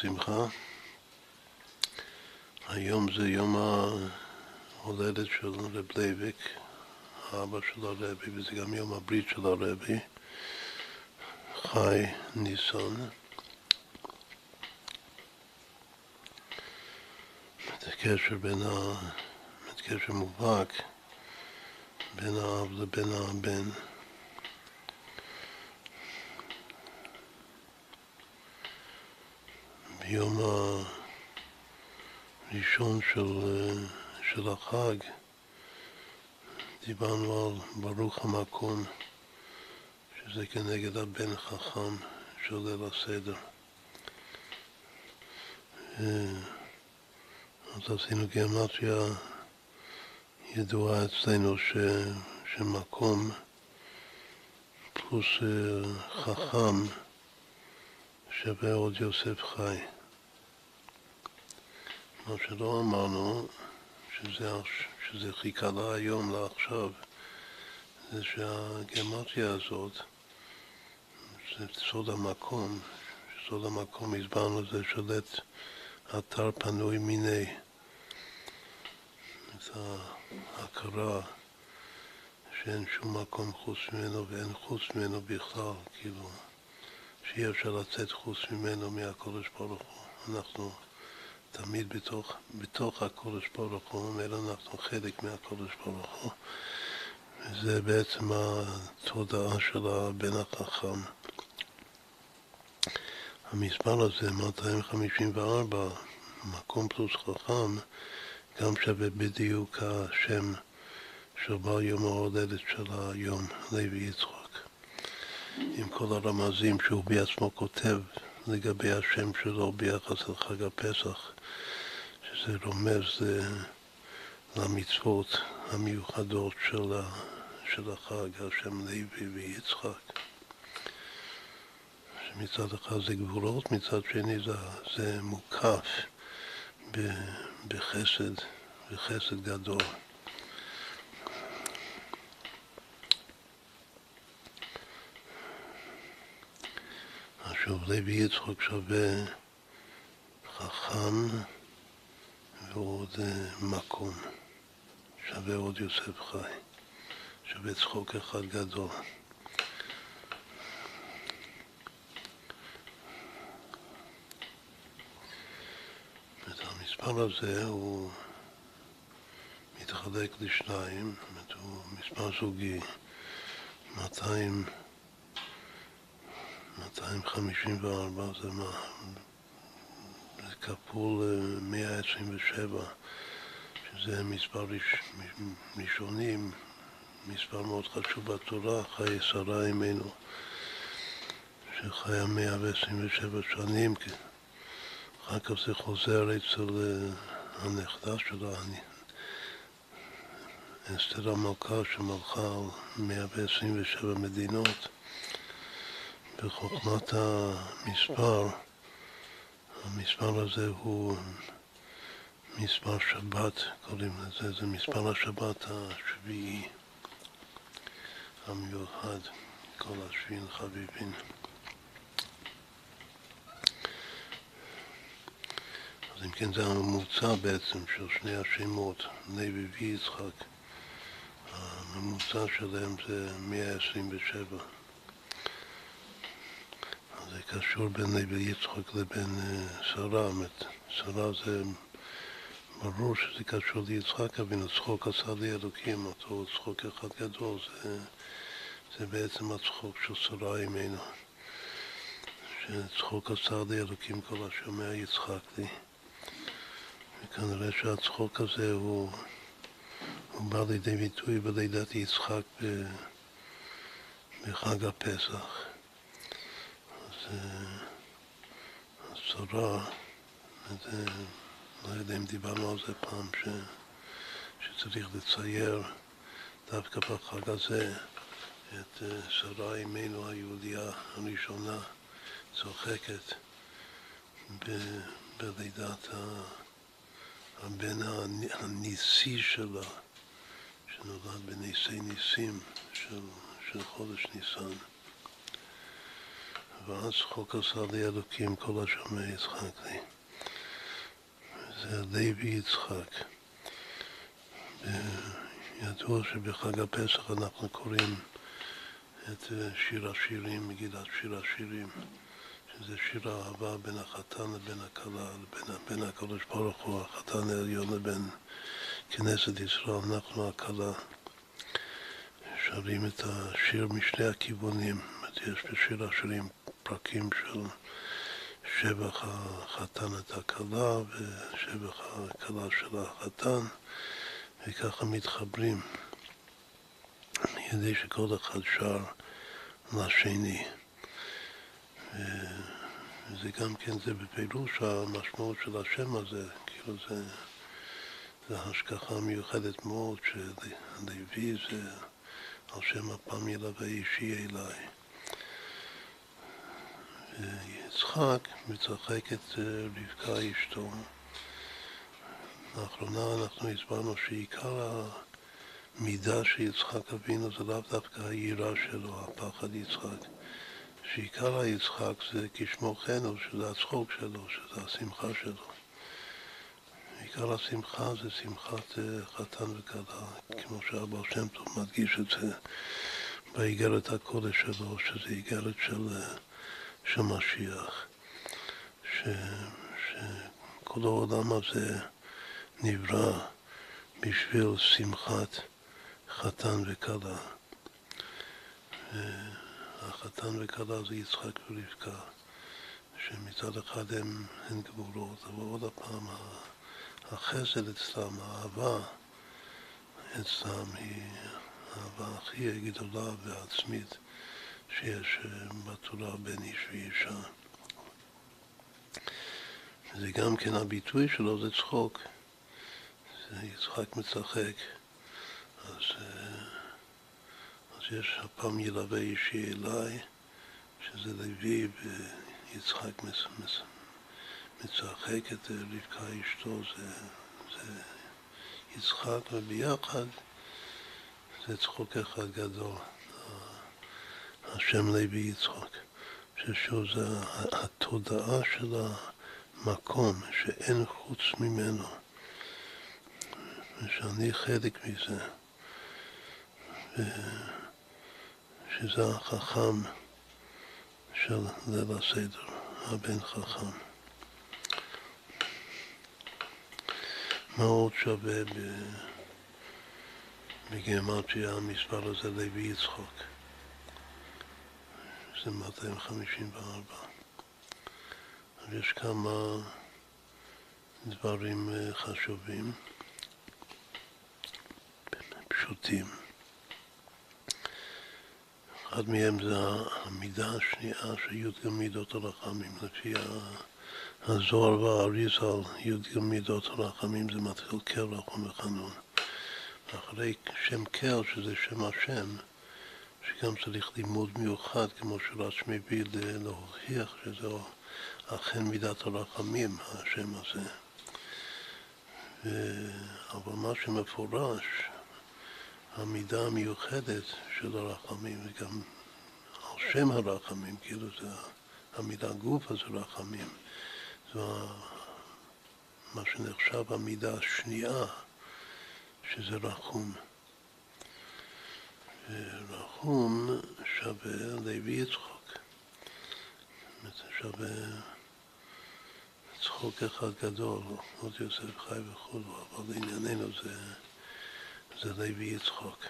שמחה. היום זה יום ההולדת של רב לייבק, האבא של הרבי, וזה גם יום הברית של הרבי, חי ניסן. קשר מובהק בין האב לבין הבן. ביום הראשון של החג דיברנו על ברוך המקום, שזה כנגד הבן חכם שעולה לסדר. אז עשינו גיאומטריה ידועה אצלנו שמקום פלוס חכם שווה עוד יוסף חי. מה שלא אמרנו, שזה חיכה להיום, לעכשיו, זה שהגמטריה הזאת, זה סוד המקום, כל המקום הסברנו, זה שולט אתר פנוי מיני. את ההכרה שאין שום מקום חוץ ממנו ואין חוץ ממנו בכלל, כאילו, שאי אפשר לצאת חוץ ממנו מהקודש ברוך הוא. אנחנו תמיד בתוך הקודש ברוך הוא, ומאלו אנחנו חלק מהקודש ברוך הוא. וזה בעצם התודעה של הבן החכם. המספר הזה, 254, מקום פלוס חכם, גם שווה בדיוק השם של בעל יום ההולדת של היום, לוי יצחק. עם כל הרמזים שהוא בעצמו כותב לגבי השם שלו ביחס אל חג הפסח, שזה רומז למצוות המיוחדות של החג, השם לוי ויצחק. מצד אחד זה גבולות, מצד שני זה מוקף בחסד גדול. עכשיו לוי יצחק שווה חכם ועוד מקום, שווה עוד יוסף חי, שווה צחוק אחד גדול. המספר הזה הוא מתחלק לשניים, הוא מספר זוגי, 254, זה כפול 127, שזה מספר ראשונים, מספר מאוד חשוב בתורה, חיי שרה אמנו, שחיה 127 שנים. אחר כך זה חוזר אצל הנכדה שלה, אסתר המלכה, שמלכה על 127 מדינות. בחוכמת המספר, המספר הזה הוא מספר שבת, קוראים לזה, זה מספר השבת השביעי, המיוחד, כל השביעים חביבים. אם כן, זה הממוצע בעצם של שני השמות, לוי ויצחק. הממוצע שלהם זה 127. אז זה קשור בין לוי יצחק לבין שרה. שרה זה ברור שזה קשור ליצחק, אבל הצחוק עשה לי אלוקים, אותו צחוק אחד גדול. זה בעצם הצחוק של שרה אימנו. שצחוק עשה לי אלוקים כל השומע יצחק לי. וכנראה שהצחוק הזה הוא בא לידי ביטוי בלידת יצחק בחג הפסח. אז שרה, לא יודע אם דיברנו על זה פעם, שצריך לצייר דווקא בחג הזה את שרה אמנו היהודייה הראשונה צוחקת בלידת הבן הניסי שלה, שנולד בניסי ניסים של חודש ניסן. ואז צחוק עשה לי אלוקים כל השומע יצחק לי. זה לוי יצחק. ידוע שבחג הפסח אנחנו קוראים את שיר השירים, מגילת שיר השירים. זה שיר האהבה בין החתן לבין הכלה, בין הקדוש ברוך הוא, החתן העליון לבין כנסת ישראל, אנחנו הכלה. שרים את השיר משני הכיוונים. יש בשיר השירים פרקים של שבח החתן את הכלה ושבח הכלה של החתן, וככה מתחברים, ידי שכל אחד שר לשני. וזה גם כן, זה בפירוש המשמעות של השם הזה, כאילו זה השכחה מיוחדת מאוד, שלוי זה על שם הפעם ילווה אישי אליי. ויצחק מצחק את רבקה אשתו. לאחרונה אנחנו הסברנו שעיקר המידה שיצחק אבינו זה לאו דווקא היראה שלו, הפחד יצחק. שעיקר היצחק זה כשמו כן הוא, שזה הצחוק שלו, שזה השמחה שלו. עיקר השמחה זה שמחת חתן וכלה, כמו שאבא שם טוב מדגיש את זה באיגרת הקודש שלו, שזה איגרת של משיח, שכל העולם הזה נברא בשביל שמחת חתן וכלה. החתן וכלה זה יצחק ורבקה, שמצד אחד הן גבורות, אבל עוד הפעם החסד אצלם, האהבה אצלם היא האהבה הכי גדולה ועצמית שיש בתורה בין איש ואישה. זה גם כן הביטוי שלו, זה צחוק. יצחק מצחק, אז יש הפעם ילווה אישי אליי, שזה לוי, ויצחק מצחק את רבקה אשתו, זה יצחק, וביחד זה צחוק אחד גדול, השם לוי יצחק, ששוב זה התודעה של המקום שאין חוץ ממנו, ושאני חלק מזה, שזה החכם של ליל הסדר, הבן חכם. מה עוד שווה בגימטריה המספר הזה לוי יצחק? זה 254. אז יש כמה דברים חשובים, פשוטים. אחד מהם זה המידה השנייה שי"ג מידות הרחמים. לפי הזוהר והאריז"ל, י"ג מידות הרחמים זה מתחיל קר, רחום וחנון. אחרי שם קר, שזה שם השם, שגם צריך לימוד מיוחד, כמו שרש"י מביא להוכיח שזו אכן מידת הרחמים, השם הזה. אבל מה שמפורש, המידה המיוחדת של הרחמים, וגם על שם הרחמים, כאילו זה המידה גוף הזה רחמים, זו מה שנחשב המידה השנייה, שזה רחום. ורחום שווה לוי יצחק, שווה צחוק אחד גדול, עוד יוסף חי וכולו, אבל לענייננו זה לוי יצחק,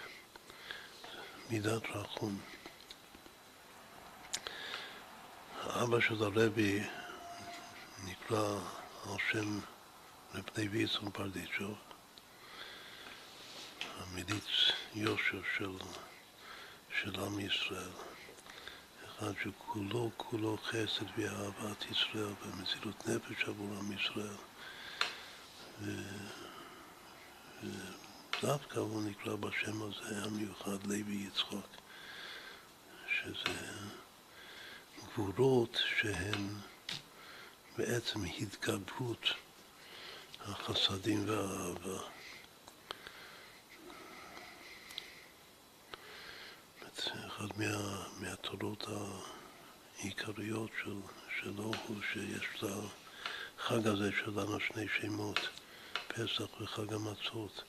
מידת רחום. האבא של הרבי נקרא על שם רב לוי יצחק ברדיצ'וב, המליץ יושר של עם ישראל, אחד שכולו חסד ואהבת ישראל ומסירות נפש עבור עם ישראל, דווקא הוא נקרא בשם הזה המיוחד לוי יצחק, שזה גבורות שהן בעצם התגברות החסדים והאהבה. אחד מהתורות העיקריות שלו הוא שיש לחג הזה שלנו שני שמות, פסח וחג המצות,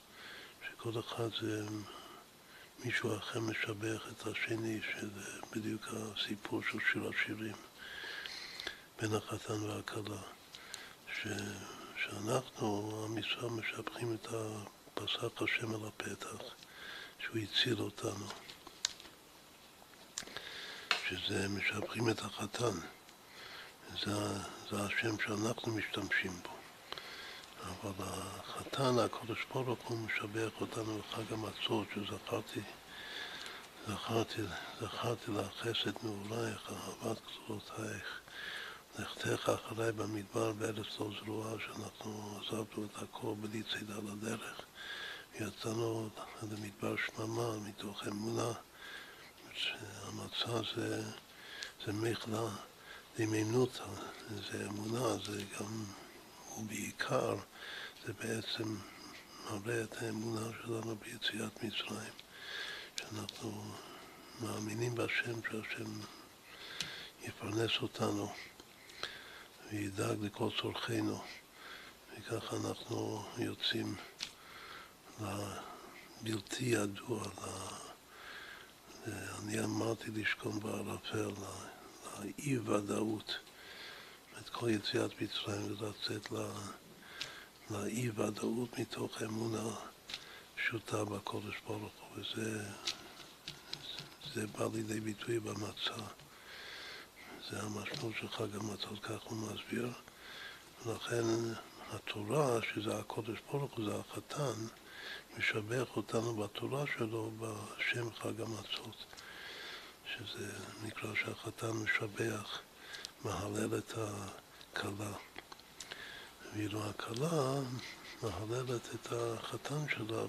כל אחד זה מישהו אחר משבח את השני, שזה בדיוק הסיפור של שיר השירים בין החתן והכלה, שאנחנו, המצווה, משבחים את פסח השם על הפתח, שהוא הציל אותנו, שזה משבחים את החתן, זה השם שאנחנו משתמשים בו. אבל החתן, הקדוש ברוך הוא משבח אותנו בחג המצות, שזכרתי לך חסד נעורייך, אהבת גדולותייך, לכתך אחריי במדבר בארץ לא זרועה, שאנחנו עזבנו את הכל בלי צידה לדרך, ויצאנו למדבר שממה מתוך אמונה, שהמצה זה מחלה דמימנותא, זה אמונה, זה גם... ובעיקר זה בעצם מראה את האמונה שלנו ביציאת מצרים, שאנחנו מאמינים בהשם, שהשם יפרנס אותנו וידאג לכל צורכנו, וככה אנחנו יוצאים לבלתי ידוע, אני אמרתי לשכון בערפל, לאי ודאות. את כל יציאת מצרים ולצאת לאי ודאות מתוך אמונה פשוטה בקודש ברוך הוא, וזה בא לידי ביטוי במצה. זה המשמעות של חג המצות, כך הוא מסביר. ולכן התורה, שזה הקודש ברוך הוא, זה החתן, משבח אותנו בתורה שלו בשם חג המצות, שזה נקרא שהחתן משבח, מהלל את הכלה, ואילו הכלה מהללת את החתן שלה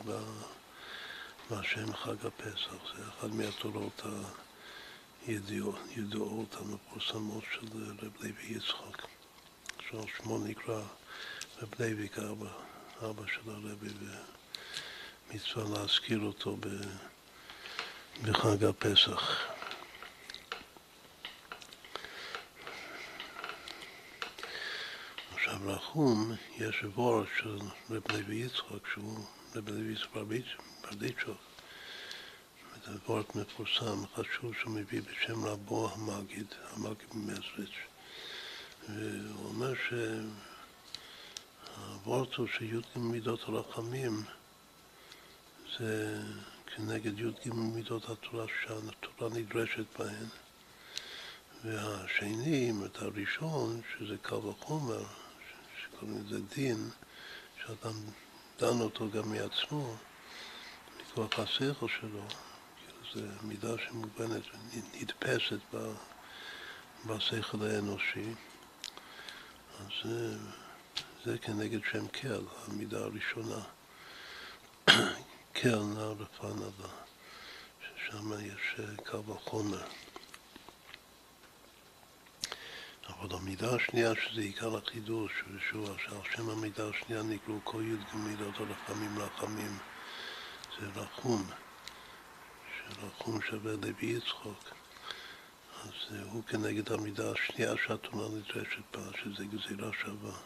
בשם חג הפסח. זה אחד מהתורות הידועות המפורסמות של רב לוי יצחק. עכשיו שמו נקרא רב לוי, אבא של הרבי, ומצווה להזכיר אותו בחג הפסח. ברחום יש עבור של רב לוי יצחק, שהוא רב לוי יצחק ברדיצ'וב, וזה עבור מפורסם חשוב שהוא מביא בשם רבו המגיד, המגיד ממזריץ', והוא אומר שהעבור הוא שי"ג מידות הרחמים זה כנגד י"ג מידות התורה שהתורה נדרשת בהן, והשני, את הראשון, שזה קל וחומר, קוראים לזה דין, שאדם דן אותו גם מעצמו, מכוח השכל שלו, זו מידה שמובנת ונדפסת בשכל האנושי. אז זה כנגד שם קל, המידה הראשונה, קל נא רפא נא, ששם יש קל וחומר. אבל המידה השנייה, שזה עיקר החידוש, ושוב, שעל שם המידה השנייה נקראו כל י"ג מידות הרחמים רחמים, זה רחום, שרחום שווה לוי יצחק. אז הוא כנגד המידה השנייה שהתורה נדרשת בה, שזה גזירה שווה.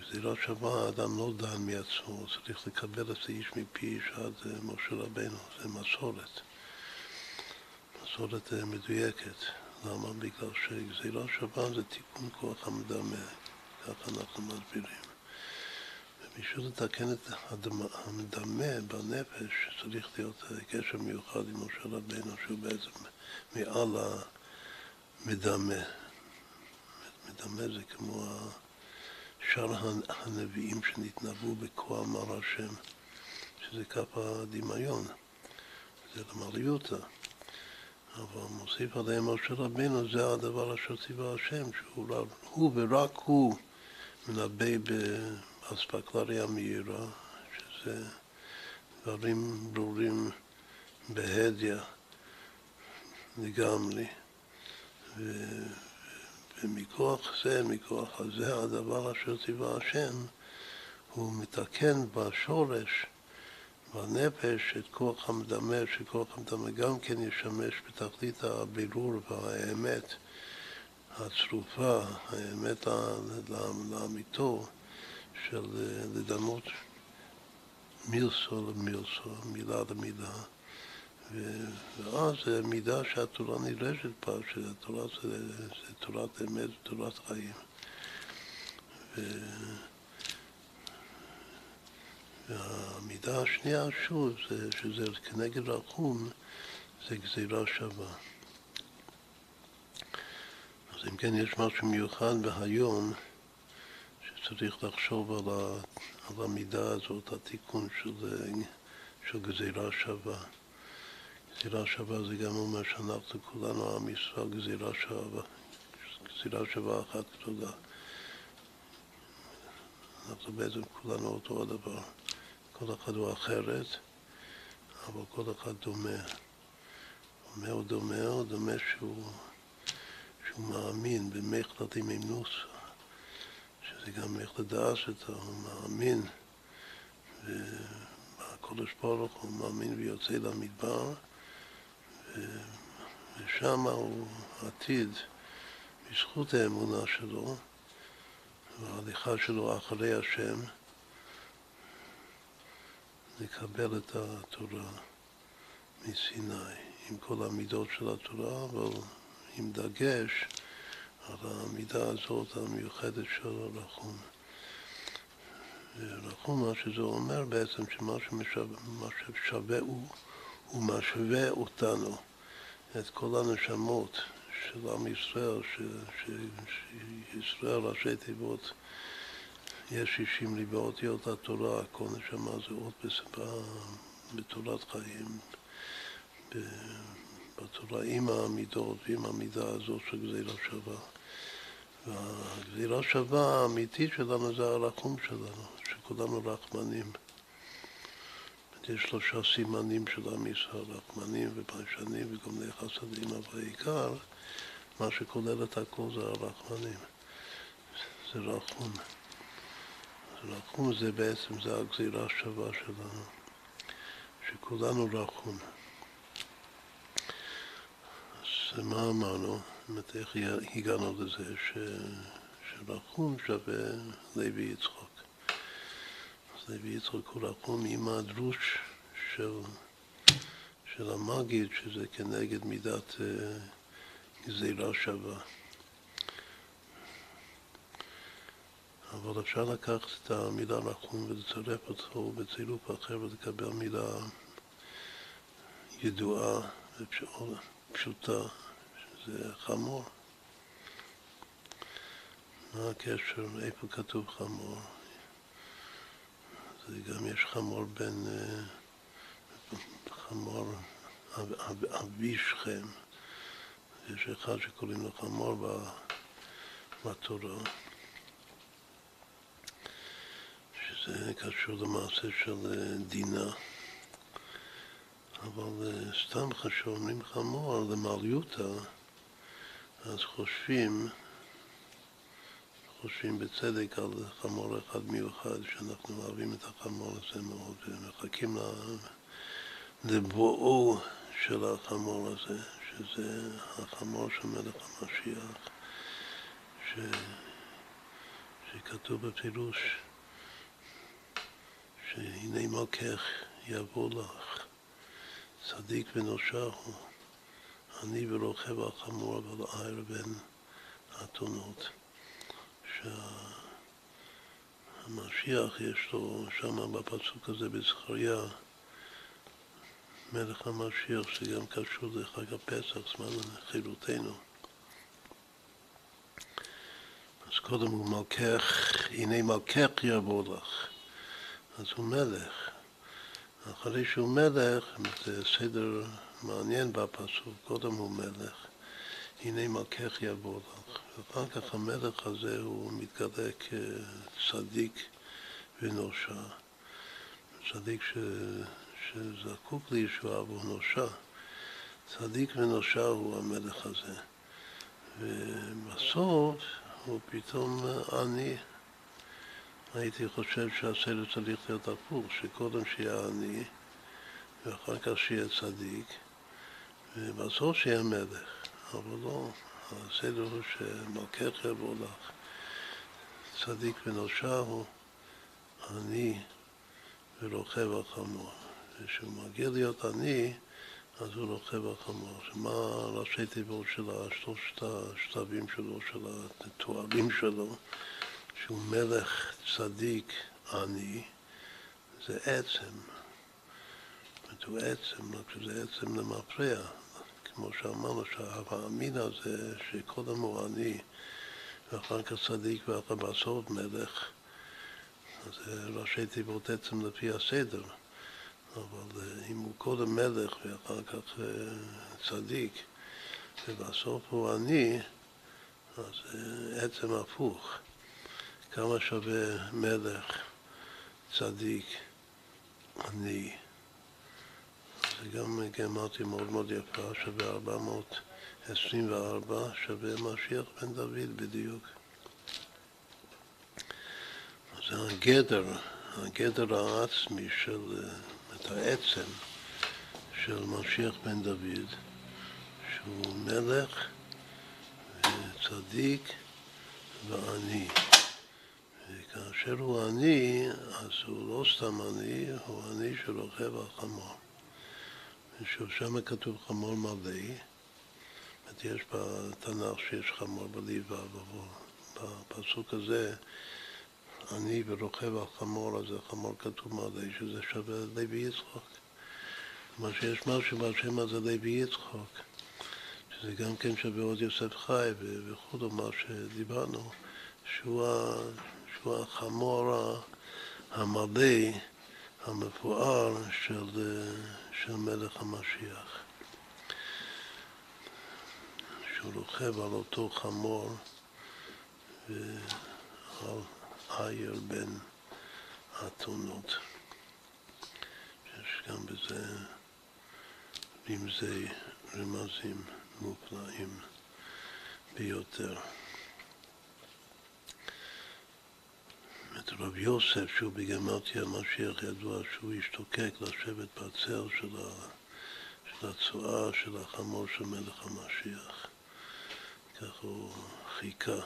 גזירה שווה, האדם לא דן מעצמו, הוא צריך לקבל את זה איש מפי איש עד משה רבנו, זה מסורת. מסורת מדויקת. למה? בגלל שגזירה שווה זה תיקון כוח המדמה, ככה אנחנו מסבירים. ובשביל לתקן את המדמה בנפש צריך להיות קשר מיוחד עם משה רבנו, שהוא בעצם מעל המדמה. מדמה זה כמו שאר הנביאים שנתנבאו בכוח אמר השם, שזה כף הדמיון, זה למריותה. אבל מוסיף עליהם משה רבנו, זה הדבר אשר ציווה השם, שהוא רב, הוא ורק הוא מנבא באספקלריה מהירה, שזה דברים ברורים בהדיה לגמרי, ומכוח זה הדבר אשר ציווה השם, הוא מתקן בשורש בנפש את כוח המדמה, שכוח המדמה גם כן ישמש בתכלית הבירור והאמת הצרופה, האמת לאמיתו, של לדמות מילסו למילסו, מילה למילה, ואז זה מידה שהתורה נדרשת בה, שהתורה זה תורת אמת ותורת חיים. והמידה השנייה, שוב, שזה כנגד רחום, זה גזירה שווה. אז אם כן, יש משהו מיוחד בהיום שצריך לחשוב על המידה הזאת, התיקון של גזירה שווה. גזירה שווה זה גם אומר שאנחנו כולנו עם ישראל גזירה שווה אחת גדולה. אנחנו בעצם כולנו אותו הדבר. כל אחד הוא אחרת, אבל כל אחד דומה. דומה שהוא מאמין במחלת עם נוס, שזה גם מחלת דאסתא, הוא מאמין בקודש ברוך, הוא מאמין ויוצא למדבר, ושם הוא עתיד, בזכות האמונה שלו וההליכה שלו אחרי השם, לקבל את התורה מסיני, עם כל המידות של התורה, אבל עם דגש על העמידה הזאת המיוחדת של הרחום. רחום, מה שזה אומר בעצם, שמה ששווה הוא משווה אותנו, את כל הנשמות של עם ישראל, שישראל ראשי תיבות, יש 60 ליבאותיות התורה, כל נשמה זה אות בתורת חיים, בתורה עם העמידות ועם העמידה הזאת של גזירה שווה. והגזירה שווה האמיתית שלנו זה הרחום שלנו, שכולנו רחמנים. יש שלושה סימנים של עם ישראל, רחמנים ופיישנים וגומלי חסדים, אבל העיקר, מה שכולל את הכל זה הרחמנים, זה רחום. רחום זה בעצם, זה הגזירה השווה שלנו, שכולנו רחום. אז מה אמרנו? זאת אומרת, איך הגענו לזה שרחום שווה לוי יצחק. לוי יצחק הוא רחום עם הדרוש של המגיד, שזה כנגד מידת גזירה שווה. אבל אפשר לקחת את המילה רחום ולצרף אותו בצילוף אחר ולקבל מילה ידועה ופשוטה, שזה חמור. מה הקשר? איפה כתוב חמור? זה גם יש חמור בין חמור אבי שכם. יש אחד שקוראים לו חמור בתורה, שזה קשור למעשה של דינה. אבל סתם כשאומרים חמור למעליותה, אז חושבים בצדק על חמור אחד מיוחד, שאנחנו אוהבים את החמור הזה מאוד, ומחכים לבואו של החמור הזה, שזה החמור של מלך המשיח, שכתוב בפירוש, שהנה מלכך יבוא לך, צדיק ונושע הוא, אני ורוכב החמור ועל העיר בין האתונות. שהמשיח יש לו שם בפסוק הזה בזכריה, מלך המשיח, שגם קשור לחג הפסח, זמן חילותנו. אז קודם הוא מלכך, הנה מלכך יבוא לך. אז הוא מלך. אחרי שהוא מלך, זה סדר מעניין בפסוק, קודם הוא מלך, הנה מלכך יבוא לך. ואחר כך המלך הזה הוא מתגלה כצדיק ונושע. צדיק שזקוק לישועה והוא נושע. צדיק ונושע הוא המלך הזה. ובסוף הוא פתאום עני. הייתי חושב שהסדר צריך להיות הפוך, שקודם שיהיה עני, ואחר כך שיהיה צדיק, ובסוף שיהיה מלך. אבל לא, הסדר הוא שמלכך יבוא לך, צדיק ונושע הוא עני ורוכב החמור. וכשהוא מגיע להיות עני, אז הוא רוכב החמור. מה ראשי תיבות של שלושת השלבים שלו, של התוארים שלו? שהוא מלך, צדיק, עני, זה עצם. הוא עצם, רק שזה עצם למפרע. כמו שאמרנו, שהאמינה זה שקודם הוא עני, ואחר כך צדיק ואחר בסוף מלך. אז זה ראשי תיבות עצם לפי הסדר. אבל אם הוא קודם מלך ואחר כך צדיק, ובסוף הוא עני, אז עצם הפוך. כמה שווה מלך, צדיק, עני. זה גם גמרתי מאוד מאוד יפה, שווה 424, שווה משיח בן דוד בדיוק. זה הגדר העצמי של, את העצם של משיח בן דוד, שהוא מלך וצדיק ועני. וכאשר הוא עני, אז הוא לא סתם עני, הוא עני שרוכב על חמור. ושם כתוב חמור מלא, יש בתנ"ך שיש חמור בליבה, בפסוק הזה, עני ורוכב על חמור, אז החמור כתוב מלא, שזה שווה לוי יצחק. כלומר שיש משהו בשם הזה לוי יצחק, שזה גם כן שווה עוד יוסף חי וכו' מה שדיברנו, שהוא החמור המלא, המפואר של מלך המשיח. שהוא רוכב על אותו חמור ועל עיר בין האתונות. יש גם בזה רמזים מופלאים ביותר. את רב יוסף, שהוא בגמטיה המשיח ידוע, שהוא השתוקק לשבת בצל של הצואה של החמור של מלך המשיח. כך הוא חיכה.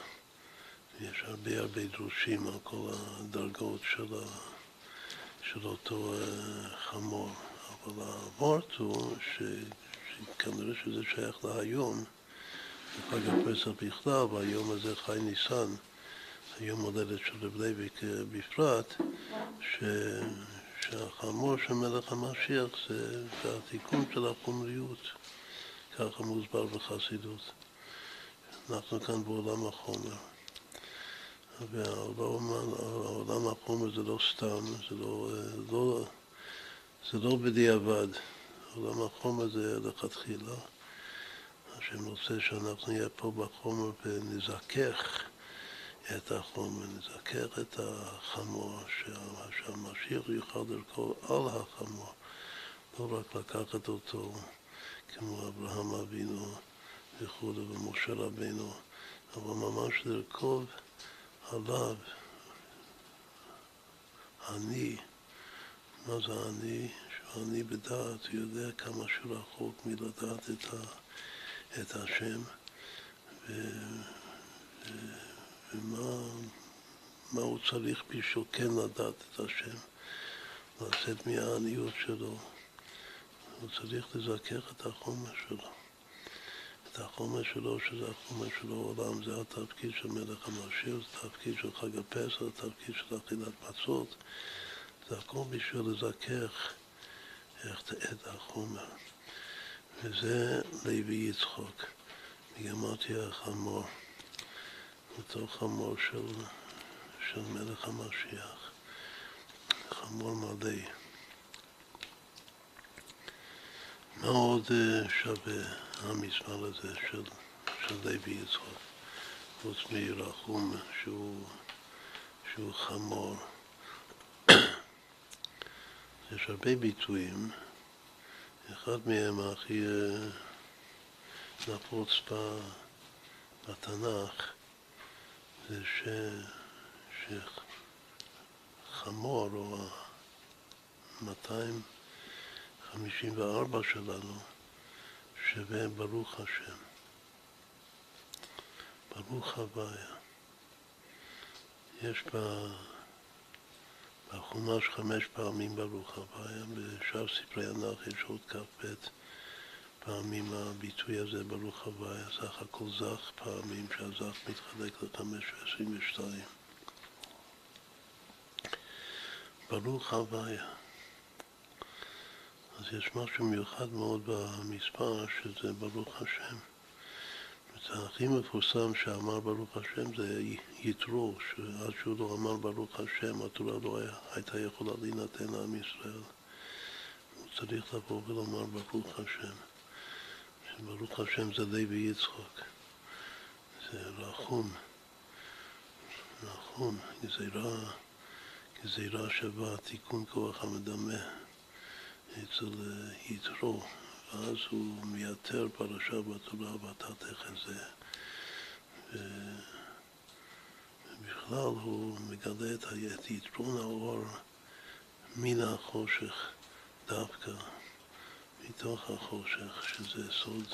יש הרבה הרבה דרושים על כל הדרגות של אותו חמור. אבל העברת הוא שכנראה שזה שייך להיום, אחר כך פסח בכלל, והיום הזה חי ניסן, היום הולדת של רב לוי בפרט, שהחמור של מלך המשיח זה התיקון של החומריות, ככה מוסבר בחסידות. אנחנו כאן בעולם החומר, והעולם החומר זה לא סתם, זה לא בדיעבד. העולם החומר זה לכתחילה. השם רוצה שאנחנו נהיה פה בחומר ונזכך את החומר, נזכך את החמור, שהמשיח יוכל לרכוב על החמור, לא רק לקחת אותו כמו אברהם אבינו וכו' ומשה רבינו, אבל ממש לרכוב עליו. אני, מה זה אני? שאני בדעת, הוא יודע כמה שרחוק מלדעת את השם, ומה הוא צריך בשביל כן לדעת את השם, לצאת מהעניות שלו. הוא צריך לזכך את החומר שלו. את החומר שלו, שזה החומר של העולם, זה התפקיד של מלך המשיח, זה התפקיד של חג הפסח, זה התפקיד של אכילת מצות. זה הכל בשביל לזכך את החומר. וזה לוי יצחק, בגמטיה החמור. אותו חמור של מלך המשיח, חמור מלא. מה עוד שווה המספר הזה של לוי יצחק? חוץ מרחום שהוא חמור. יש הרבה ביטויים, אחד מהם הכי נפוץ בתנ"ך, זה שחמור, או 254 שלנו, שווה ברוך השם, ברוך הוויה. יש בחומש 5 פעמים ברוך הוויה, בשאר ספרי הנח יש עוד כ"ב פעמים הביטוי הזה ברוך הוויה, סך הכל זך פעמים, שהזך מתחלק ל5 ו22. ברוך הוויה. אז יש משהו מיוחד מאוד במספר, שזה ברוך השם. הכי מפורסם שאמר ברוך השם זה יתרו, שעד שהוא לא אמר ברוך השם, התורה לא הייתה יכולה להינתן לעם ישראל. הוא צריך לבוא ולומר ברוך השם. ברוך השם זה לוי יצחק, זה רחום, רחום, גזירה שווה, תיקון כוח המדמה אצל יתרו, ואז הוא מייתר פרשה בתורה ואתה תחזה, ובכלל הוא מגלה את יתרון האור מן החושך דווקא. מתוך החושך, שזה סוד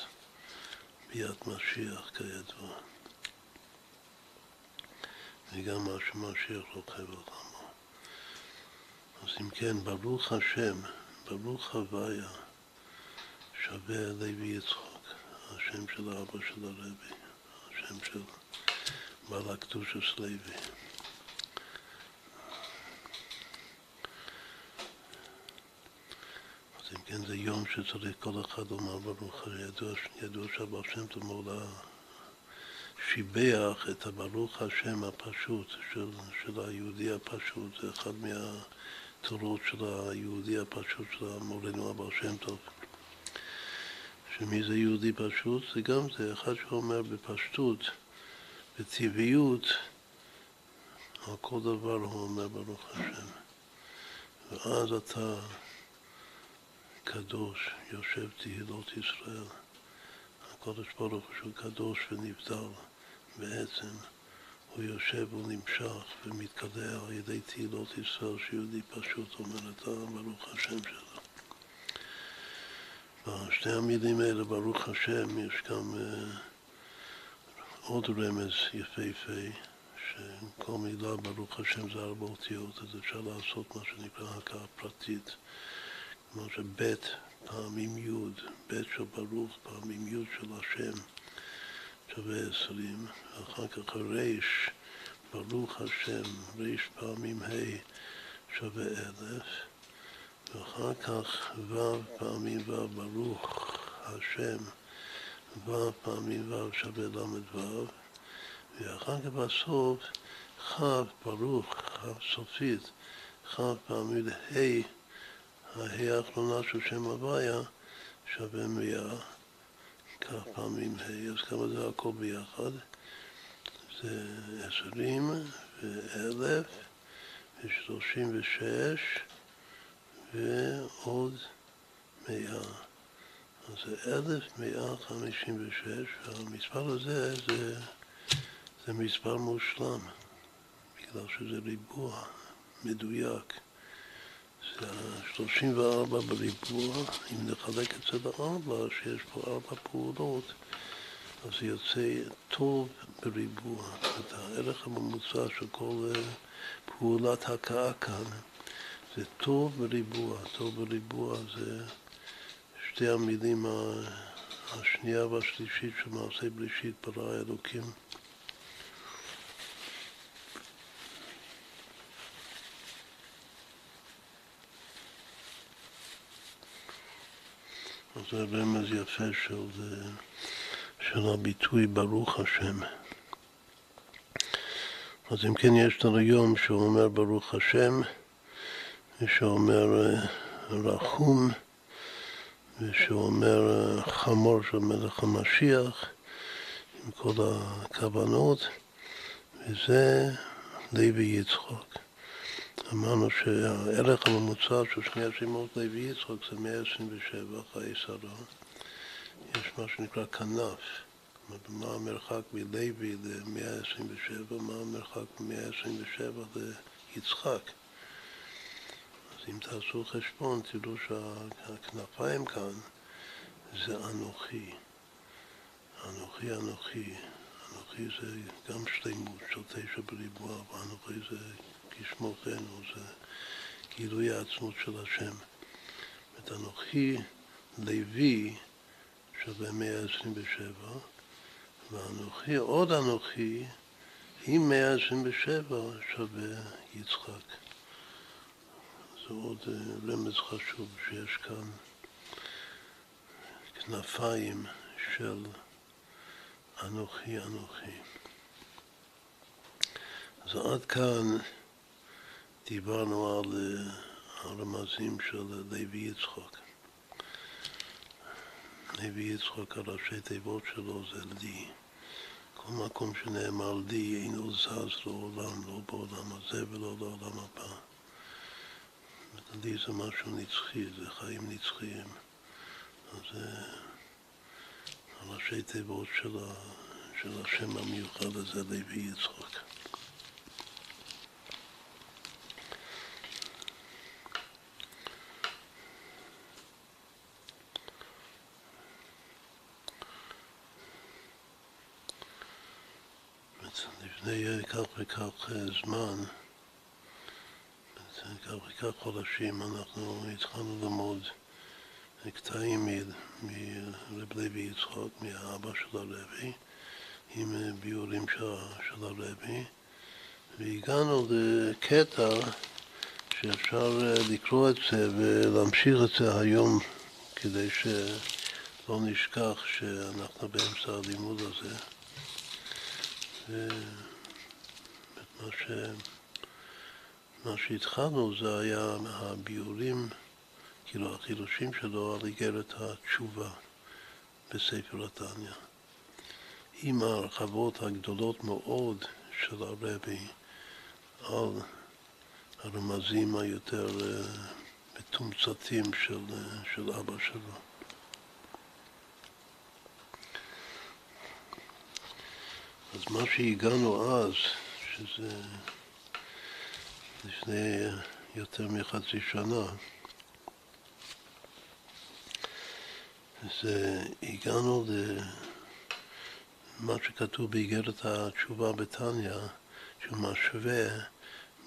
ביאת משיח כידוע. וגם מה שמשיח לוקח אותנו. אז אם כן, ברוך השם, ברוך הוויה, שווה לוי יצחק, השם של האבא של הרבי, השם של בעל הקדושת לוי. אם כן, זה יום שצריך כל אחד לומר ברוך השם. ידוע שהבעל שם טוב מעולה שיבח את הברוך השם הפשוט של היהודי הפשוט. זה אחד מהתורות של היהודי הפשוט, של מורנו הבעל שם טוב. שמי זה יהודי פשוט? זה גם זה אחד שאומר בפשטות, בטבעיות, על כל דבר הוא אומר ברוך השם. ואז אתה קדוש, יושב תהילות ישראל. הקדוש ברוך הוא קדוש ונבדל בעצם. הוא יושב ונמשך ומתקדש על ידי תהילות ישראל, שיהודי פשוט אומר את ברוך השם שלו. בשתי המילים האלה, ברוך השם, יש גם עוד רמז יפהפה, שכל מילה ברוך השם זה ארבע אותיות, אז אפשר לעשות מה שנקרא הכרה פרטית. כמו שבית פעמים יוד, בית של ברוך פעמים יוד של השם שווה 20, ואחר כך ריש, ברוך השם, ריש פעמים ה' שווה 1000, ואחר כך ו' פעמים ו', ברוך השם, ו' פעמים ו' שווה ל"ו, ואחר כך בסוף כ' ברוך, כ' סופית, כ' פעמים ה' ההיא האחרונה של שם הוויה שווה 100, כך פעמים ה', אז כמה זה הכל ביחד? זה 20 ו1000 ו36 ועוד 100. אז זה 1156, והמספר הזה זה מספר מושלם, בגלל שזה ריבוע מדויק. זה 34 בריבוע, אם נחלק את זה ל4, שיש פה 4 פעולות, אז זה יוצא טוב בריבוע. את הערך הממוצע של כל פעולת הקאה כאן, זה טוב בריבוע. טוב בריבוע זה שתי המילים השנייה והשלישית של מעשה בראשית, ברא אלוקים. זה רמז יפה של הביטוי ברוך השם. אז אם כן, יש לנו יום שאומר ברוך השם, ושאומר רחום, ושאומר חמור של מלך המשיח, עם כל הכוונות, וזה לוי יצחק. אמרנו שהערך הממוצע של שני השמות לוי יצחק זה 127 אחרי שרה. יש מה שנקרא כנף. מה המרחק מלוי ל-127? מה המרחק מ-127 ליצחק? אז אם תעשו חשבון, תראו שהכנפיים כאן זה אנוכי. אנוכי, אנוכי. אנוכי זה גם שלמות של 9 בריבוע, ואנוכי זה כשמו כן, זה גילוי העצמות של השם. את אנוכי לוי שווה 127, ואנוכי, עוד אנוכי, עם 127 שווה יצחק. זה עוד רמז חשוב שיש כאן כנפיים של אנוכי, אנוכי. אז עד כאן דיברנו על הרמזים של לוי יצחק. לוי יצחק, הראשי תיבות שלו זה לי. כל מקום שנאמר לי אינו זז לעולם, לא בעולם הזה ולא לעולם הבא. לי זה משהו נצחי, זה חיים נצחיים. אז הראשי תיבות של השם המיוחד הזה, לוי יצחק. לפני כך וכך זמן, כך וכך חודשים, אנחנו התחלנו ללמוד קטעים מרב לוי יצחק, מהאבא של הרבי, עם ביורים של הרבי, והגענו לקטע שאפשר לקרוא את זה ולהמשיך את זה היום, כדי שלא נשכח שאנחנו באמצע הלימוד הזה. מה שהתחלנו זה היה הביורים, כאילו החילושים שלו על איגרת התשובה בספר התניא, עם ההרחבות הגדולות מאוד של הרבי על הרמזים היותר מתומצתים של אבא שלו. אז מה שהגענו אז, שזה לפני יותר מחצי שנה, אז הגענו למה שכתוב באיגרת התשובה בתניא, שמשווה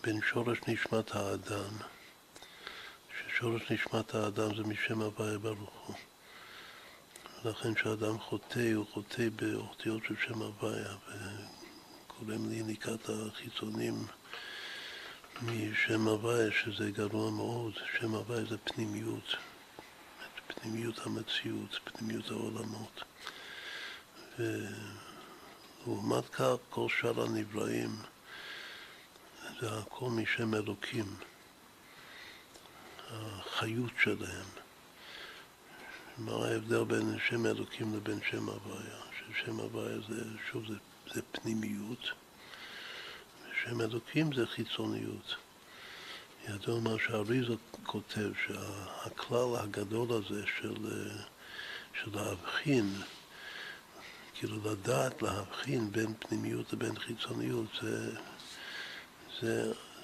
בין שורש נשמת האדם, ששורש נשמת האדם זה משם הוויה ברוך הוא. ולכן כשאדם חוטא, הוא חוטא באותיות של שם הוויה, וקוראים ליניקת החיצונים משם הוויה, שזה גרוע מאוד. שם הוויה זה פנימיות, פנימיות המציאות, פנימיות העולמות. ולעומת כך, כל שאר הנבראים, זה הכל משם אלוקים, החיות שלהם. מה ההבדל בין שם אלוקים לבין שם הוויה? שם הוויה זה, שוב, זה פנימיות, ושם אלוקים זה חיצוניות. ידוע מה שהאריז"ל כותב, שהכלל הגדול הזה של להבחין, כאילו לדעת להבחין בין פנימיות לבין חיצוניות,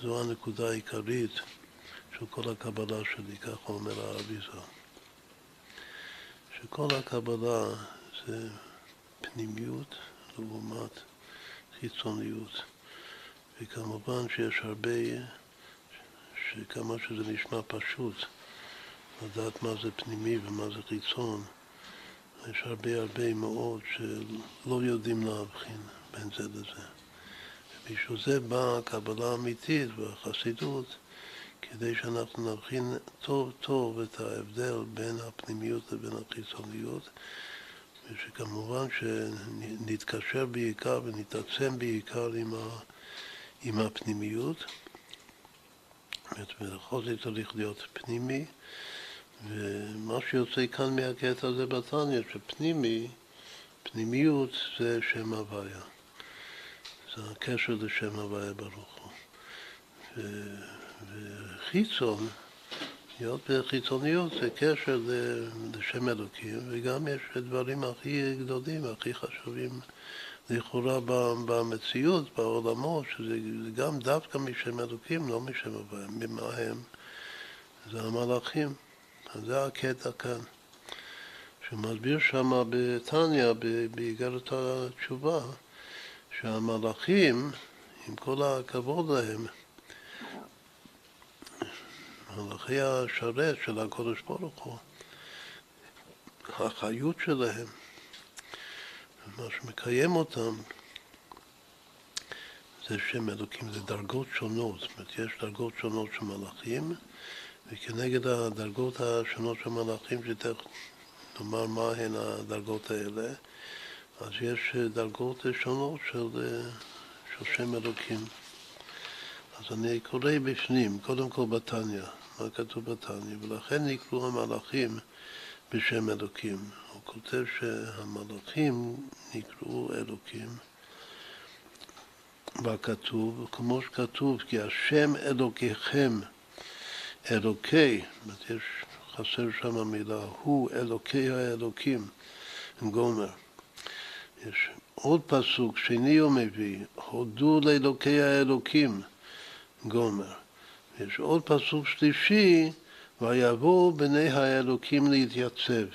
זו הנקודה העיקרית של כל הקבלה שלי, כך אומר האריז"ל. שכל הקבלה זה פנימיות לעומת חיצוניות. וכמובן שיש הרבה, שכמה שזה נשמע פשוט, לדעת מה זה פנימי ומה זה חיצון, יש הרבה הרבה מאוד שלא יודעים להבחין בין זה לזה. ובשביל זה באה הקבלה האמיתית והחסידות, כדי שאנחנו נבחין טוב טוב את ההבדל בין הפנימיות לבין החיצוניות, ושכמובן שנתקשר בעיקר ונתעצם בעיקר עם הפנימיות, ולכל זה צריך להיות פנימי. ומה שיוצא כאן מהקטע הזה בתניא, שפנימי, פנימיות זה שם הוויה, זה הקשר לשם הוויה ברוך הוא. וחיצון, להיות בחיצוניות, זה קשר לשם אלוקים, וגם יש דברים הכי גדולים, הכי חשובים לכאורה במציאות, בעולמות, שזה גם דווקא משם אלוקים, לא משם הוויה. ממה הם? זה המלאכים. אז זה הקטע כאן, שמסביר שמה בתניא, באיגרת התשובה, שהמלאכים, עם כל הכבוד להם, מלאכי השרת של הקדוש ברוך הוא, החיות שלהם, מה שמקיים אותם, זה שם אלוקים, זה דרגות שונות. זאת אומרת, יש דרגות שונות של מלאכים, וכנגד הדרגות השונות של מלאכים, שתכף נאמר מה הן הדרגות האלה, אז יש דרגות שונות של שם אלוקים. אז אני קורא בפנים, קודם כל בתניא, מה כתוב בתניא? ולכן נקראו המלאכים בשם אלוקים. הוא כותב שהמלאכים נקראו אלוקים, בכתוב, כמו שכתוב, כי השם אלוקיכם, אלוקי, יש חסר שם המילה, הוא אלוקי האלוקים, גומר. יש עוד פסוק שני הוא מביא, הודו לאלוקי האלוקים, גומר. יש עוד פסוק שלישי, ויבואו בני האלוקים להתייצב.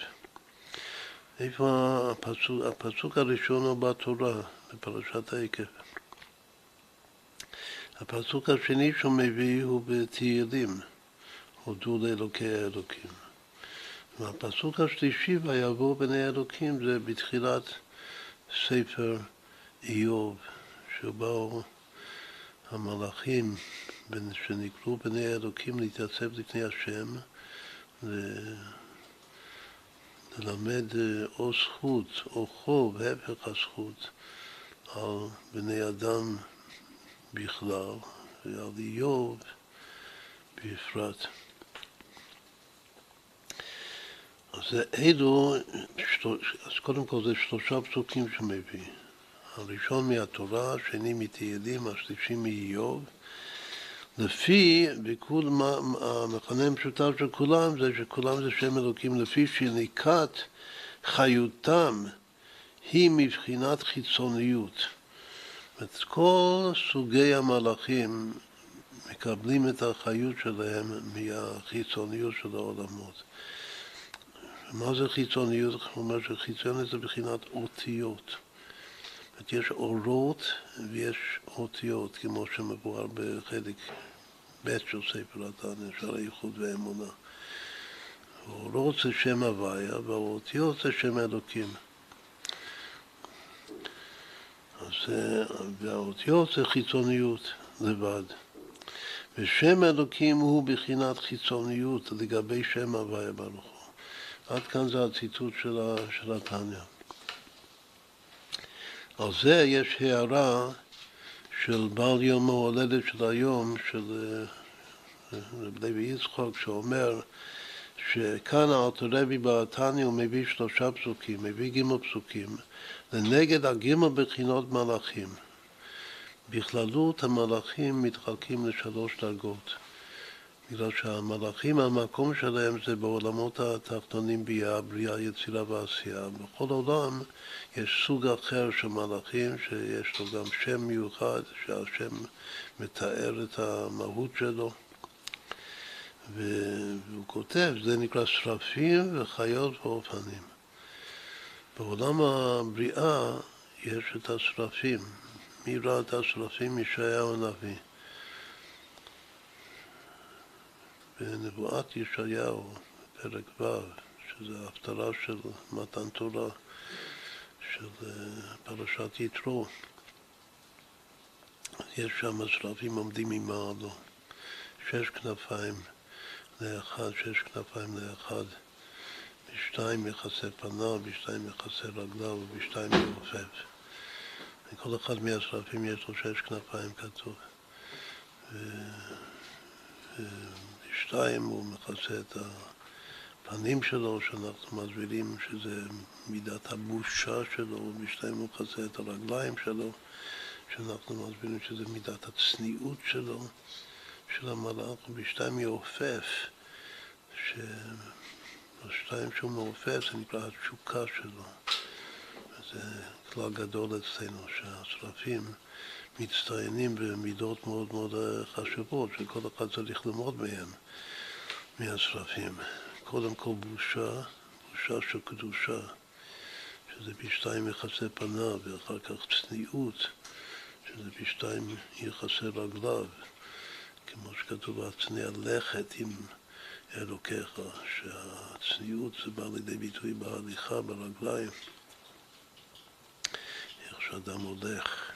איפה הפסוק הראשון הוא בתורה, בפרשת העקב. הפסוק השני שהוא מביא הוא בתהילים, הודו לאלוקי האלוקים. והפסוק השלישי, ויבואו בני אלוקים, זה בתחילת ספר איוב, שבאו המלאכים שנקראו בני אלוקים להתייצב לפני השם, ללמד או זכות או חוב, הפך הזכות, על בני אדם בכלל ועל איוב בפרט. אז אלו, אז קודם כל זה שלושה פסוקים שמביא. הראשון מהתורה, השני מתהילים, השלישי מאיוב. לפי, וכל המכנה המשותף של כולם זה שכולם זה שם אלוקים, לפי שניקת חיותם היא מבחינת חיצוניות. את כל סוגי המלאכים מקבלים את החיות שלהם מהחיצוניות של העולמות. מה זה חיצוניות? כלומר שחיצוניות זה בחינת אותיות. יש אורות ויש אותיות, כמו שמבואר בחלק ב' של ספר התניא, שער הייחוד והאמונה. אורות זה שם הוויה והאותיות זה שם אלוקים. אז והאותיות זה חיצוניות לבד. ושם אלוקים הוא בחינת חיצוניות לגבי שם הוויה ברוך הוא. עד כאן זה הציטוט של התניא. על זה יש הערה של בעל יום ההולדת של היום, של רב לוי יצחק, שאומר שכאן האלטר רבי בתניא הוא מביא שלושה פסוקים, מביא ג' פסוקים, לנגד הג' בחינות מלאכים. בכללות המלאכים מתחלקים לשלוש דרגות, בגלל שהמלאכים המקום שלהם זה בעולמות התחתונים בריאה, יצירה ועשייה. בכל עולם יש סוג אחר של מלאכים שיש לו גם שם מיוחד, שהשם מתאר את המהות שלו. והוא כותב, זה נקרא שרפים וחיות ואופנים. בעולם הבריאה יש את השרפים. מי ראה את השרפים? ישעיהו הנביא. בנבואת ישעיהו, פרק ו', שזה ההפטרה של מתן תורה, של פרשת יתרו. יש שם שרפים עומדים עם מעלו, שש כנפיים לאחד, שש כנפיים לאחד, בשתיים יחסה פניו, בשתיים יחסה רגליו, ובשתיים יעופף. לכל אחד מהשרפים יש לו שש כנפיים כתוב. שתיים, הוא מכסה את הפנים שלו, שאנחנו מסבירים שזה מידת הבושה שלו, בשתיים הוא מכסה את הרגליים שלו, שאנחנו מסבירים שזה מידת הצניעות שלו, של המלאך, ובשתיים יעופף, שבשתיים שהוא מעופף זה נקרא התשוקה שלו. זה כלל גדול אצלנו, שהשרפים מצטיינים במידות מאוד מאוד חשובות, שכל אחד צריך ללמוד מהם, מהשרפים. קודם כל בושה, בושה של קדושה, שזה בשתיים יחסי פניו, ואחר כך צניעות, שזה בשתיים יחסי רגליו, כמו שכתוב, הצניע לכת עם אלוקיך, שהצניעות זה בא לידי ביטוי בהליכה, ברגליים, איך שאדם הולך.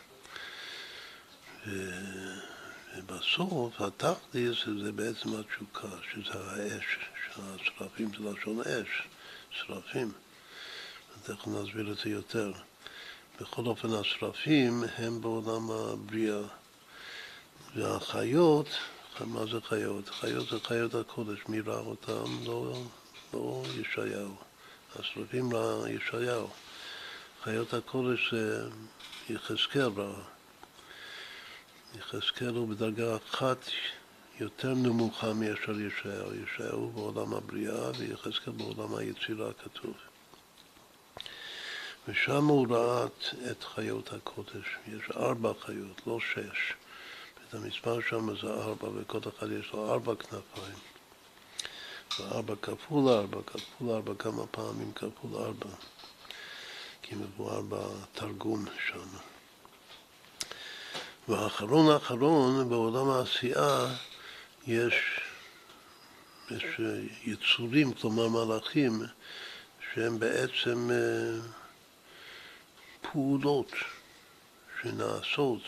ובסוף התכלס זה בעצם התשוקה, שזה האש, שהשרפים זה לשון אש, שרפים. תכף נסביר את זה יותר. בכל אופן השרפים הם בעולם הבריאה. והחיות, מה זה חיות? חיות זה חיות הקודש, מי ראה אותם? לא ישעיהו. השרפים ראה ישעיהו. חיות הקודש זה יחזקאל ראה. יחזקאל הוא בדרגה אחת יותר נמוכה מאשר ישעיהו. ישעיהו הוא בעולם הבריאה ויחזקאל בעולם היצירה כתוב. ושם הוא ראה את חיות הקודש. יש ארבע חיות, לא שש. את המספר שם זה ארבע, וכל אחד יש לו ארבע כנפיים. וארבע כפול ארבע, כפול ארבע, כמה פעמים כפול ארבע. כי מבואר בתרגום שם. והאחרון האחרון, בעולם העשייה יש יצורים, כלומר מלאכים, שהם בעצם פעולות שנעשות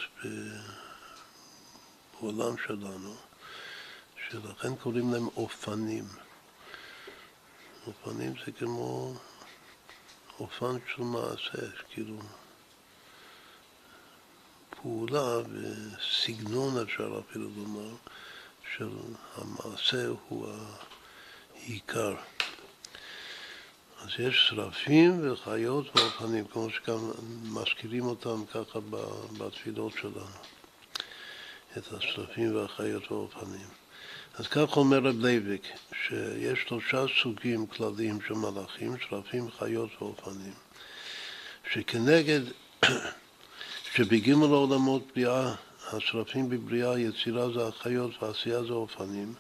בעולם שלנו, שלכן קוראים להם אופנים. אופנים זה כמו אופן של מעשה, כאילו פעולה וסגנון אפשר אפילו לומר, של המעשה הוא העיקר. אז יש שרפים וחיות ואופנים, כמו שגם מזכירים אותם ככה בתפילות שלנו, את השרפים והחיות והאופנים. אז כך אומר רב לייבק, שיש 3 סוגים כלליים של מלאכים, שרפים, חיות ואופנים, שכנגד, שבגימול העולמות בריאה, השרפים בבריאה, יצירה זה החיות ועשייה זה אופנים,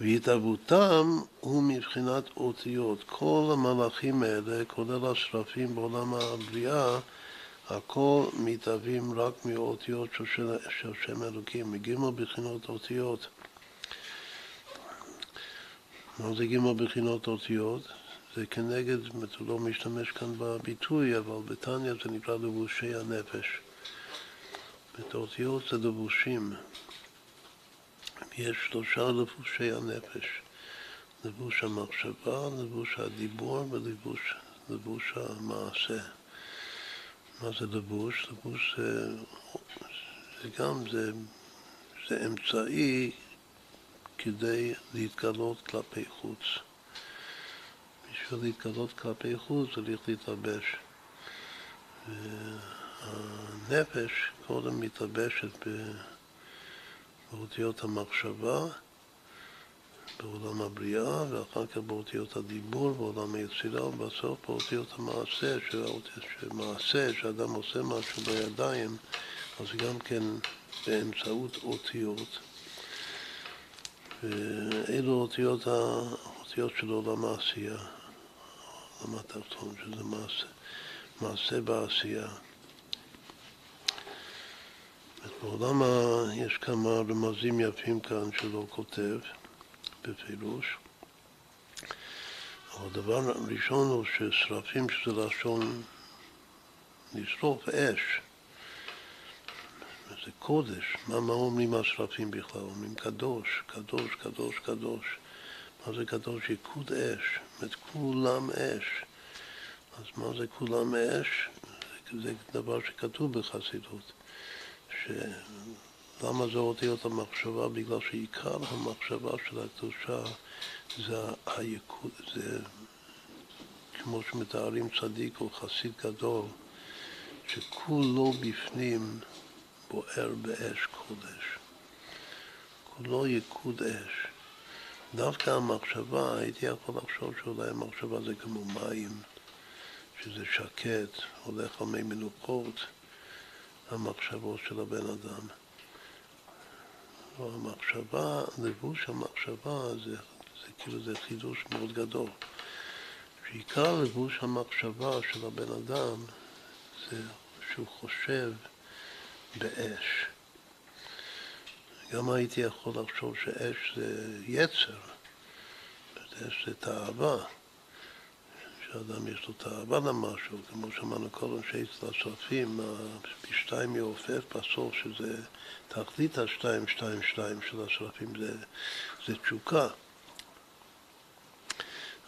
והתערבותם הוא מבחינת אותיות. כל המלאכים האלה, כולל השרפים בעולם הבריאה, הכל מתאבים רק מאותיות של שם אלוקים, מגימול בחינות אותיות. מה זה גימול בחינות אותיות? זה כנגד, לא משתמש כאן בביטוי, אבל בתניא זה נקרא לבושי הנפש. בתאותיות זה לבושים. יש 3 לבושי הנפש. לבוש המחשבה, לבוש הדיבור ולבוש המעשה. מה זה לבוש? לבוש זה אמצעי כדי להתגלות כלפי חוץ. בשביל להתגלות כלפי חוץ צריך להתלבש. הנפש קודם מתלבשת באותיות המחשבה, בעולם הבריאה, ואחר כך באותיות הדיבור, בעולם היצירה, ובסוף באותיות המעשה, שמעשה, שאדם עושה משהו בידיים, אז גם כן באמצעות אותיות. ואלו אותיות של עולם העשייה, עולם התחתון, שזה מעשה בעשייה. בעולם יש כמה רמזים יפים כאן שלא כותב בפירוש. אבל הדבר הראשון הוא ששרפים, שזה לשון לשרוף אש. זה קודש. מה אומרים השרפים בכלל? אומרים קדוש, קדוש, קדוש, קדוש. מה זה קדוש? יקוד אש. זאת כולם אש. אז מה זה כולם אש? זה דבר שכתוב בחסידות. למה זה אותיות המחשבה? בגלל שעיקר המחשבה של הקדושה זה היקוד, זה כמו שמתארים צדיק או חסיד גדול, שכולו בפנים בוער באש קודש. כולו יקוד אש. דווקא המחשבה, הייתי יכול לחשוב שאולי המחשבה זה כמו מים, שזה שקט, הולך על מי מנוחות, המחשבות של הבן אדם. המחשבה, לבוש המחשבה, זה כאילו זה חידוש מאוד גדול. שעיקר לבוש המחשבה של הבן אדם זה שהוא חושב באש. גם הייתי יכול לחשוב שאש זה יצר, אש זה תאווה. שאדם יש לו תאווה למשהו, כמו שאמרנו קודם שאצל השרפים, בשתיים יעופף בסוף, שזה תכלית ה-222 של השרפים, זה תשוקה.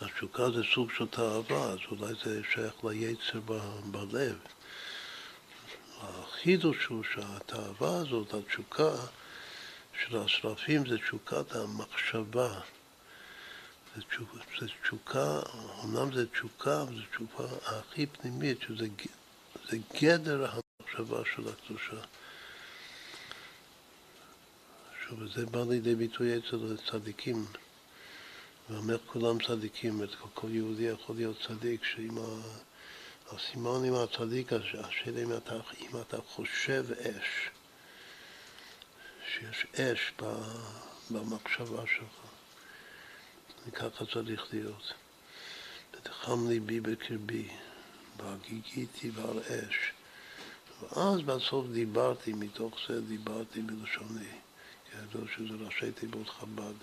התשוקה זה סוג של תאווה, אז אולי זה שייך ליצר בלב. החידוש הוא שהתאווה הזאת, התשוקה של השרפים, זה תשוקת המחשבה. זה תשוקה, אמנם זה תשוקה, אבל זו תשוקה הכי פנימית, שזה גדר המחשבה של הקדושה. וזה בא לידי ביטוי אצל צדיקים, ואומר כולם צדיקים, כל יהודי יכול להיות צדיק, שאם הסימן עם הצדיק, השאלה אם אתה חושב אש, שיש אש במחשבה שלך. וככה צריך להיות. ותחם ליבי בקרבי, בהגיגיתי באש. ואז בסוף דיברתי, מתוך זה דיברתי בלשוני, כידוע שזה ראשי תיבות חב"ד,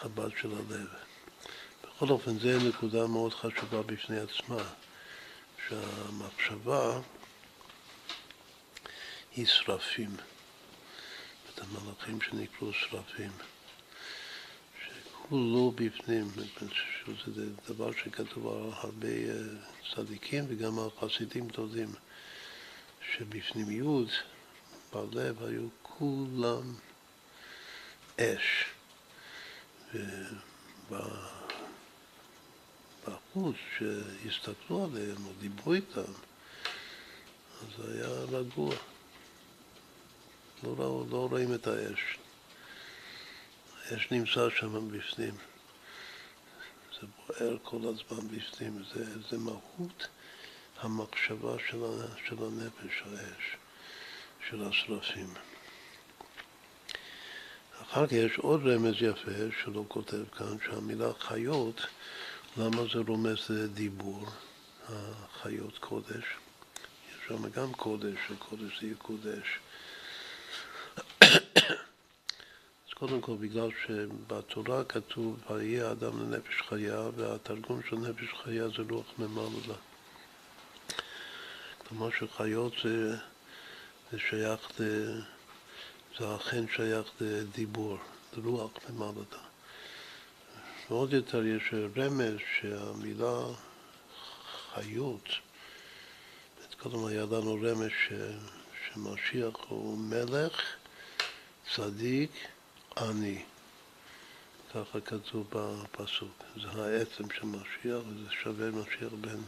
חב"ד של הלב. בכל אופן, זה נקודה מאוד חשובה בפני עצמה, שהמחשבה היא שרפים, את המלאכים שנקראו שרפים, שכולו בפנים, שזה דבר שכתוב על הרבה צדיקים וגם על חסידים גדולים, שבפנימיות, בלב, היו כולם אש, ובחוץ שהסתכלו עליהם או דיברו איתם, אז היה רגוע. לא רואים את האש. האש נמצא שם בפנים. זה בוער כל הזמן בפנים. זה מהות המחשבה של הנפש, האש, של השרפים. אחר כך יש עוד רמז יפה שלא כותב כאן, שהמילה חיות, למה זה רומז לדיבור, החיות קודש. יש שם גם קודש, הקודש זה יקודש. אז קודם כל, בגלל שבתורה כתוב, ויהי האדם לנפש חיה, והתרגום של נפש חיה זה רוח ממעלה. כלומר שחיות זה שייך, זה אכן שייך לדיבור, לרוח ממעלה. ועוד יותר יש רמז שהמילה חיות, קודם היה לנו רמז שמשיח הוא מלך, צדיק, עני. ככה כתוב בפסוק. זה העצם של משיח, וזה שווה משיח בן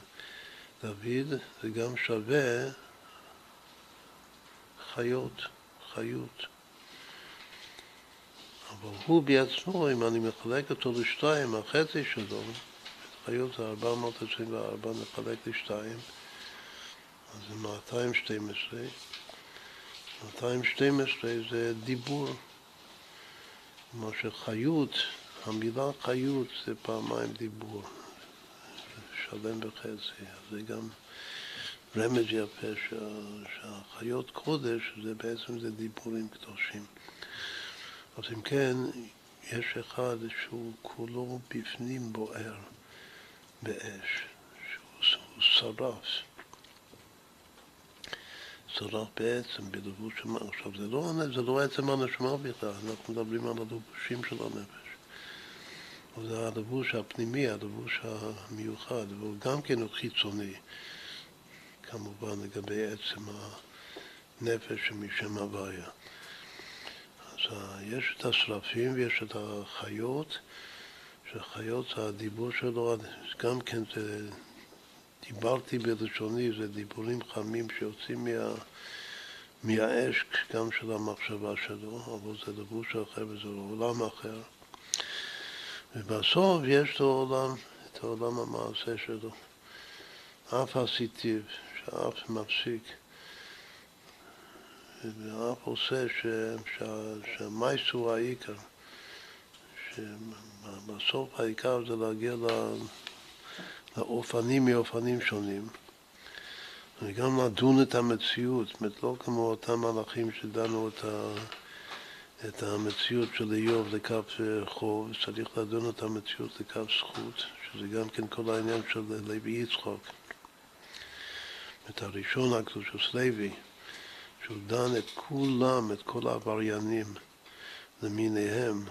דוד, זה גם שווה חיות, חיות. אבל הוא בעצמו, אם אני מחלק אותו לשתיים, החצי שלו, את חיות זה 424, נחלק לשתיים, אז זה 212. 212 זה דיבור. מה שחיות, המילה חיות זה פעמיים דיבור. שלם וחצי. אז זה גם רמז יפה שהחיות קודש, זה בעצם זה דיבורים קדושים. אז אם כן, יש אחד שהוא כולו בפנים בוער באש, שהוא שרף. שרף בעצם, בלבוש של הנפש. עכשיו, זה לא עצם הנשמה בכלל, אנחנו מדברים על הלבושים של הנפש. זה הלבוש הפנימי, הלבוש המיוחד, והוא גם כן הוא חיצוני, כמובן, לגבי עצם הנפש משם הוויה. אז יש את השרפים ויש את החיות, שהחיות, הדיבור שלו, גם כן זה... דיברתי בלשוני, זה דיבורים חמים שיוצאים מהאש גם של המחשבה שלו, אבל זה לבוש אחר וזה עולם אחר. ובסוף יש את העולם המעשה שלו. אף הסיטיב, שאף מפסיק, ואף עושה שהמייסו העיקר, שבסוף העיקר זה להגיע לאופנים מאופנים שונים, וגם לדון את המציאות, לא כמו אותם מלאכים שדנו את המציאות של איוב לכף חוב, צריך לדון את המציאות לכף זכות, שזה גם כן כל העניין של לוי יצחק. את הראשון הקדוש לוי, שהוא דן את כולם, את כל העבריינים למיניהם,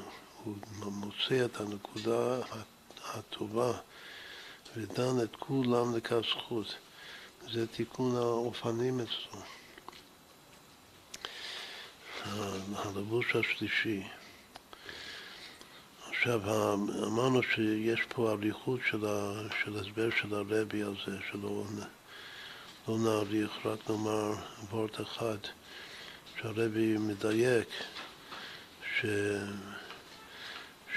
הוא מוצא את הנקודה הטובה, ודן את כולם לכף זכות. זה תיקון האופנים אצלו. הלבוש השלישי. עכשיו, אמרנו שיש פה אריכות של הסבר של הרבי הזה, שלא לא נאריך, רק נאמר וורט אחד, שהרבי מדייק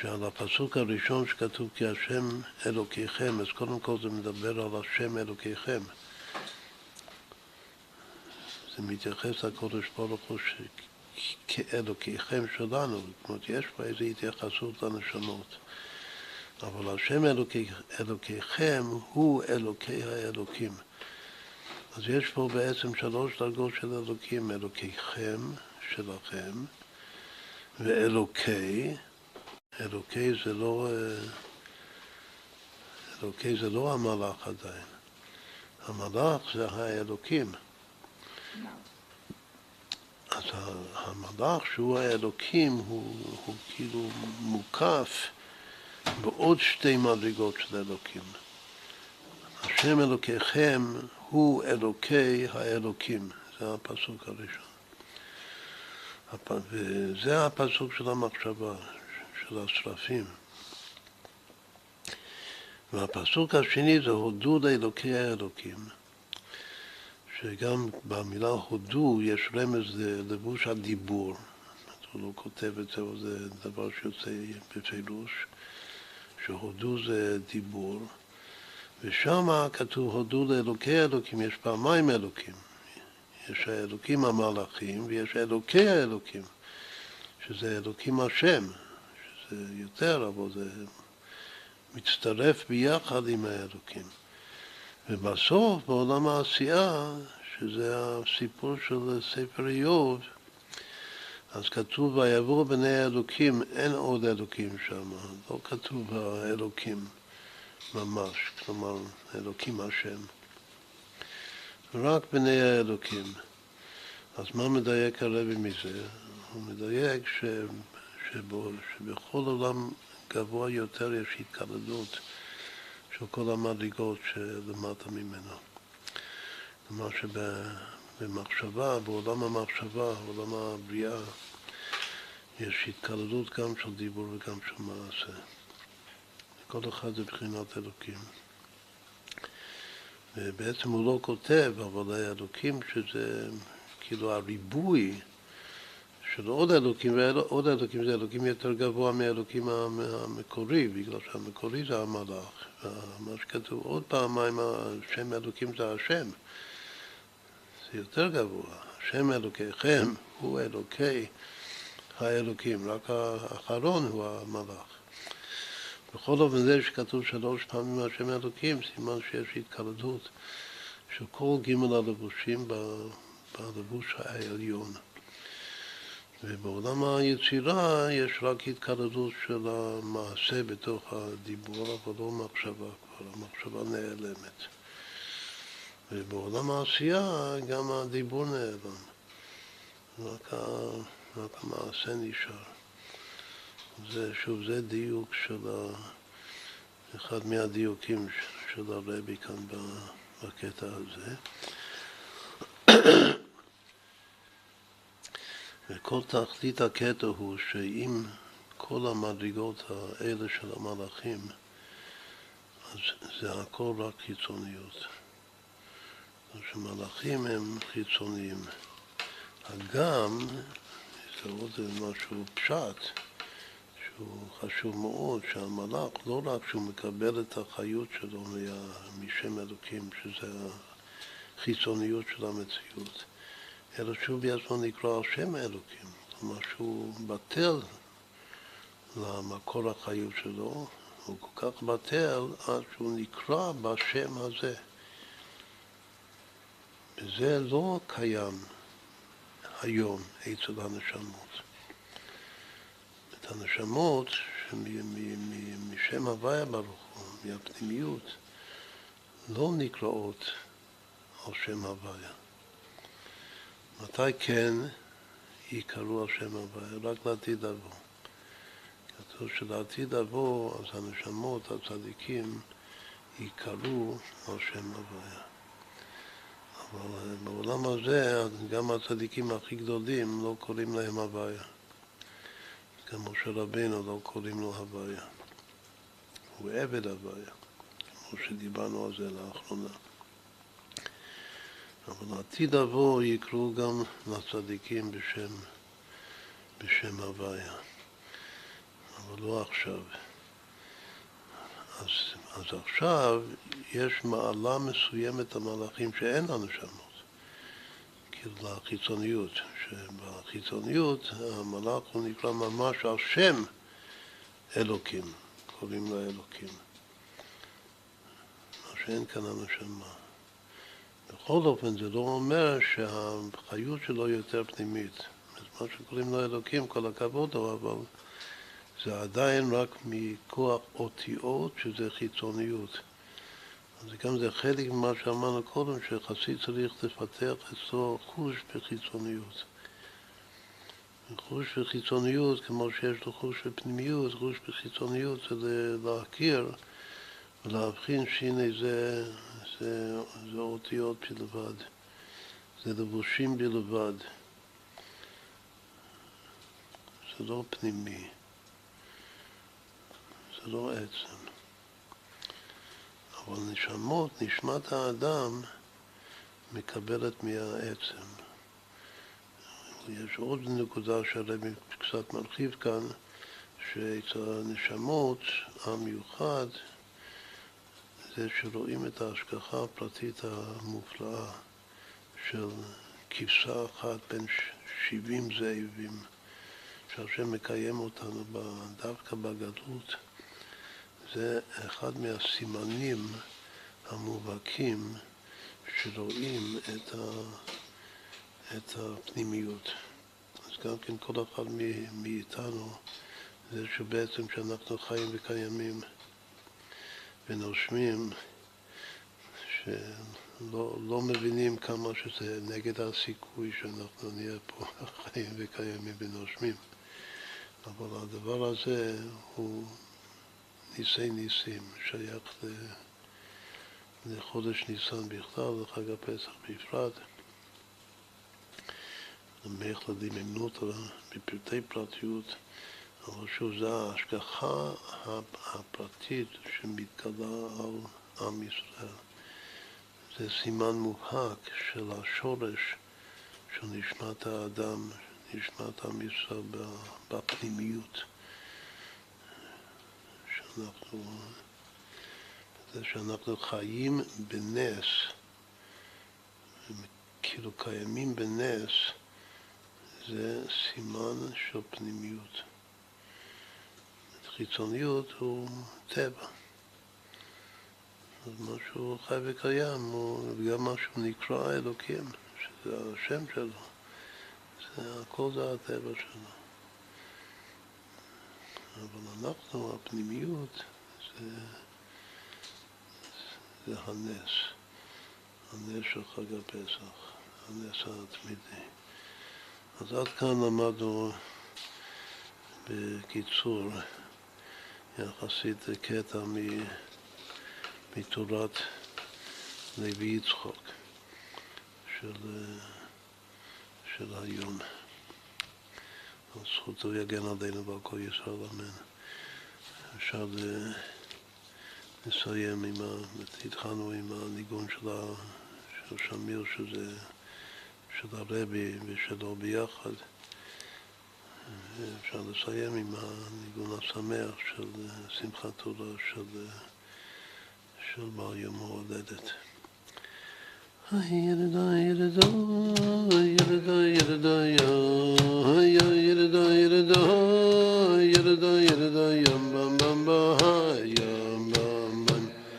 שעל הפסוק הראשון שכתוב כי השם אלוקיכם, אז קודם כל זה מדבר על השם אלוקיכם. זה מתייחס לקודש ברוך הוא כאלוקיכם שלנו, זאת אומרת, יש פה איזו התייחסות לנשמות. אבל השם אלוקיכם הוא אלוקי האלוקים. אז יש פה בעצם שלוש דרגות של אלוקים, אלוקיכם, שלכם, ואלוקי. אלוקי זה לא המלאך עדיין. המלאך זה האלוקים. אז המלאך שהוא האלוקים הוא כאילו מוקף בעוד שתי מדרגות של אלוקים. השם אלוקיכם הוא אלוקי האלוקים. זה הפסוק הראשון. וזה הפסוק של המחשבה, של השרפים. והפסוק השני זה הודו לאלוקי האלוקים. שגם במילה הודו יש רמז ללבוש הדיבור. הוא לא כותב את זה, אבל זה דבר שיוצא בפירוש. שהודו זה דיבור. ושמה כתוב הודו לאלוקי האלוקים, יש פעמיים אלוקים. יש האלוקים המלאכים ויש אלוקי האלוקים, שזה אלוקים השם, שזה יותר, אבל זה מצטרף ביחד עם האלוקים. ובסוף, בעולם העשייה, שזה הסיפור של ספר איוב, אז כתוב, ויבואו בני האלוקים, אין עוד אלוקים שם, לא כתוב האלוקים. ממש, כלומר, אלוקים השם. רק בני האלוקים. אז מה מדייק הרבי מזה? הוא מדייק שבכל עולם גבוה יותר יש התקלדות של כל המדרגות שלמטה ממנו. כלומר שבמחשבה, בעולם המחשבה, בעולם הבריאה, יש התקלדות גם של דיבור וגם של מעשה. כל אחד זה בחינת אלוקים. ובעצם הוא לא כותב, אבל האלוקים שזה כאילו הריבוי של עוד אלוקים, ועוד אלוקים זה אלוקים יותר גבוה מאלוקים המקורי, בגלל שהמקורי זה המלאך. מה שכתוב עוד פעמיים, השם אלוקים זה השם. זה יותר גבוה. השם אלוקיכם הוא אלוקי האלוקים, רק האחרון הוא המלאך. בכל אופן זה שכתוב שלוש פעמים השם אלוקים, סימן שיש התקלדות של כל ג' הלבושים בלבוש העליון. ובעולם היצירה יש רק התקלדות של המעשה בתוך הדיבור, אבל לא מחשבה כבר, המחשבה נעלמת. ובעולם העשייה גם הדיבור נעלם, רק המעשה נשאר. זה, שוב, זה דיוק של אחד מהדיוקים של הרבי כאן בקטע הזה. וכל תכלית הקטע הוא שאם כל המדרגות האלה של המלאכים, אז זה הכל רק חיצוניות. אז שמלאכים הם חיצוניים. הגם, זה עוד משהו פשט, הוא חשוב מאוד שהמלאך לא רק שהוא מקבל את החיות שלו משם אלוקים, שזה החיצוניות של המציאות, אלא שהוא בעצמו נקרא שם אלוקים, כלומר שהוא בטל למקור החיות שלו, הוא כל כך בטל עד שהוא נקרא בשם הזה. וזה לא קיים היום אצל הנשמות. הנשמות שמשם הוויה ברוך הוא, מהפנימיות, לא נקראות על שם הוויה. מתי כן יקראו על שם הוויה? רק לעתיד אבו. כתוב שלעתיד אבו, אז הנשמות, הצדיקים, יקראו על שם הוויה. אבל בעולם הזה, גם הצדיקים הכי גדולים לא קוראים להם הוויה. גם משה רבינו לא קוראים לו הוויה. הוא עבד הוויה, כמו שדיברנו על זה לאחרונה. אבל עתיד אבו יקראו גם לצדיקים בשם הוויה. אבל לא עכשיו. אז עכשיו יש מעלה מסוימת המלאכים שאין הנשמות. לחיצוניות, שבחיצוניות המלאך הוא נקרא ממש על שם אלוקים, קוראים לה אלוקים. מה שאין כאן הנשמה. בכל אופן זה לא אומר שהחיות שלו יותר פנימית. מה שקוראים לו אלוקים, כל הכבוד לו, אבל זה עדיין רק מכוח אותיות, שזה חיצוניות. אז גם זה חלק ממה שאמרנו קודם, שחסיד צריך לפתח אצלו חוש בחיצוניות. חוש בחיצוניות, כמו שיש לו חוש בפנימיות, חוש בחיצוניות זה להכיר ולהבחין שהנה זה אותיות בלבד, זה לבושים בלבד. זה לא פנימי, זה לא עצם. אבל נשמות, נשמת האדם מקבלת מהעצם. יש עוד נקודה שאני קצת מרחיב כאן, שאת הנשמות המיוחד זה שרואים את ההשגחה הפרטית המופלאה של כבשה אחת בין 70 זאבים, שהשם מקיים אותנו דווקא בגדלות. זה אחד מהסימנים המובהקים שרואים את הפנימיות. אז גם כן כל אחד מאיתנו זה שבעצם שאנחנו חיים וקיימים ונושמים, שלא מבינים כמה שזה נגד הסיכוי שאנחנו נהיה פה חיים וקיימים ונושמים. אבל הדבר הזה הוא ניסי ניסים, שייך לחודש ניסן בכלל, לחג הפסח בפרט. למח לדים עם נוטרה בפרטי פרטיות, אבל שוב זה ההשגחה הפרטית שמתגלה על עם ישראל. זה סימן מובהק של השורש של נשמת האדם, נשמת עם ישראל בפנימיות. זה שאנחנו חיים בנס, כאילו קיימים בנס, זה סימן של פנימיות. חיצוניות הוא טבע, אז משהו חי וקיים, וגם משהו נקרא אלוקים, שזה השם שלו, הכל זה הטבע שלו. אבל אנחנו, הפנימיות, זה הנס, הנס של חג הפסח, הנס התמידי. אז עד כאן למדנו בקיצור יחסית קטע מתורת לוי יצחק של היום. זכותו יגן עדינו ועל כל ישראל, אמן. עכשיו נסיים התחלנו עם הניגון של שמיר, של הרבי ושלו ביחד. אפשר לסיים עם הניגון השמח של שמחת תורה של בעל יום ההולדת. הירדה ירדה ירדה ירדה ירדה ירדה ירדה ירדה ים בם בם ים בם בם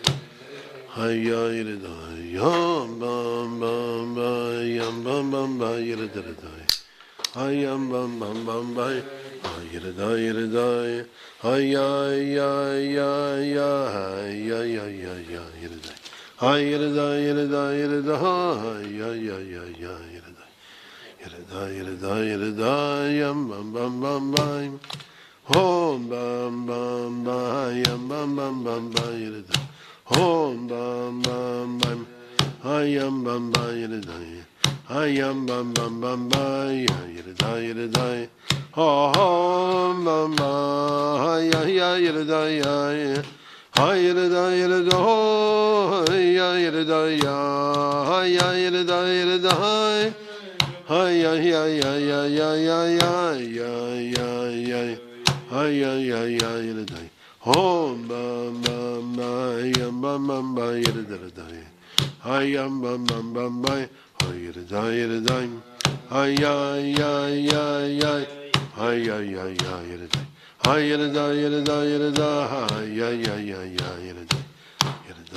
הירדה ים בם בם ים בם בם ירדה ירדה ים בם בם בם ירדה ירדה ירדה Hayırda yerda yerda hay ya ya ya ya yerda yerda yerda yerda yam bam bam bam bam hom bam bam bam yam bam bam bam yerda hom bam bam bam hay yam bam bam yerda hay yam bam bam bam yerda yerda hom bam bam hay ya yerda ya Hayırda yerda hay ya yerda ya hay ya yerda yerda hay hay ya ya ya ya ya ya ya ya hay ya ya ya yerda hom bam bam bam bam bam bam yerda hay bam bam bam bam hayırda yerda hay ya ya ya ya hay ya ya ya yerda Hayırda yerda yerda hay ya ya ya ya yerda yerda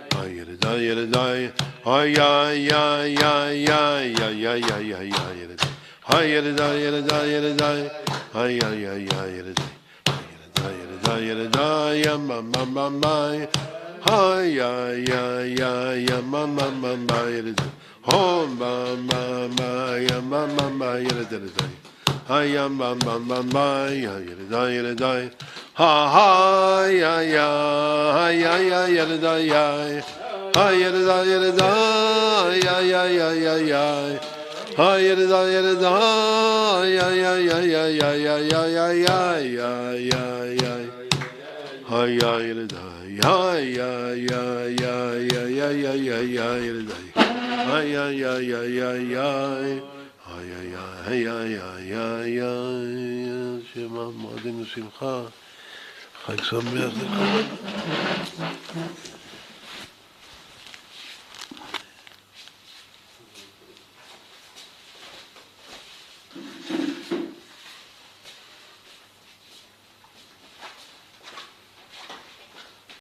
חג שמח לכולם.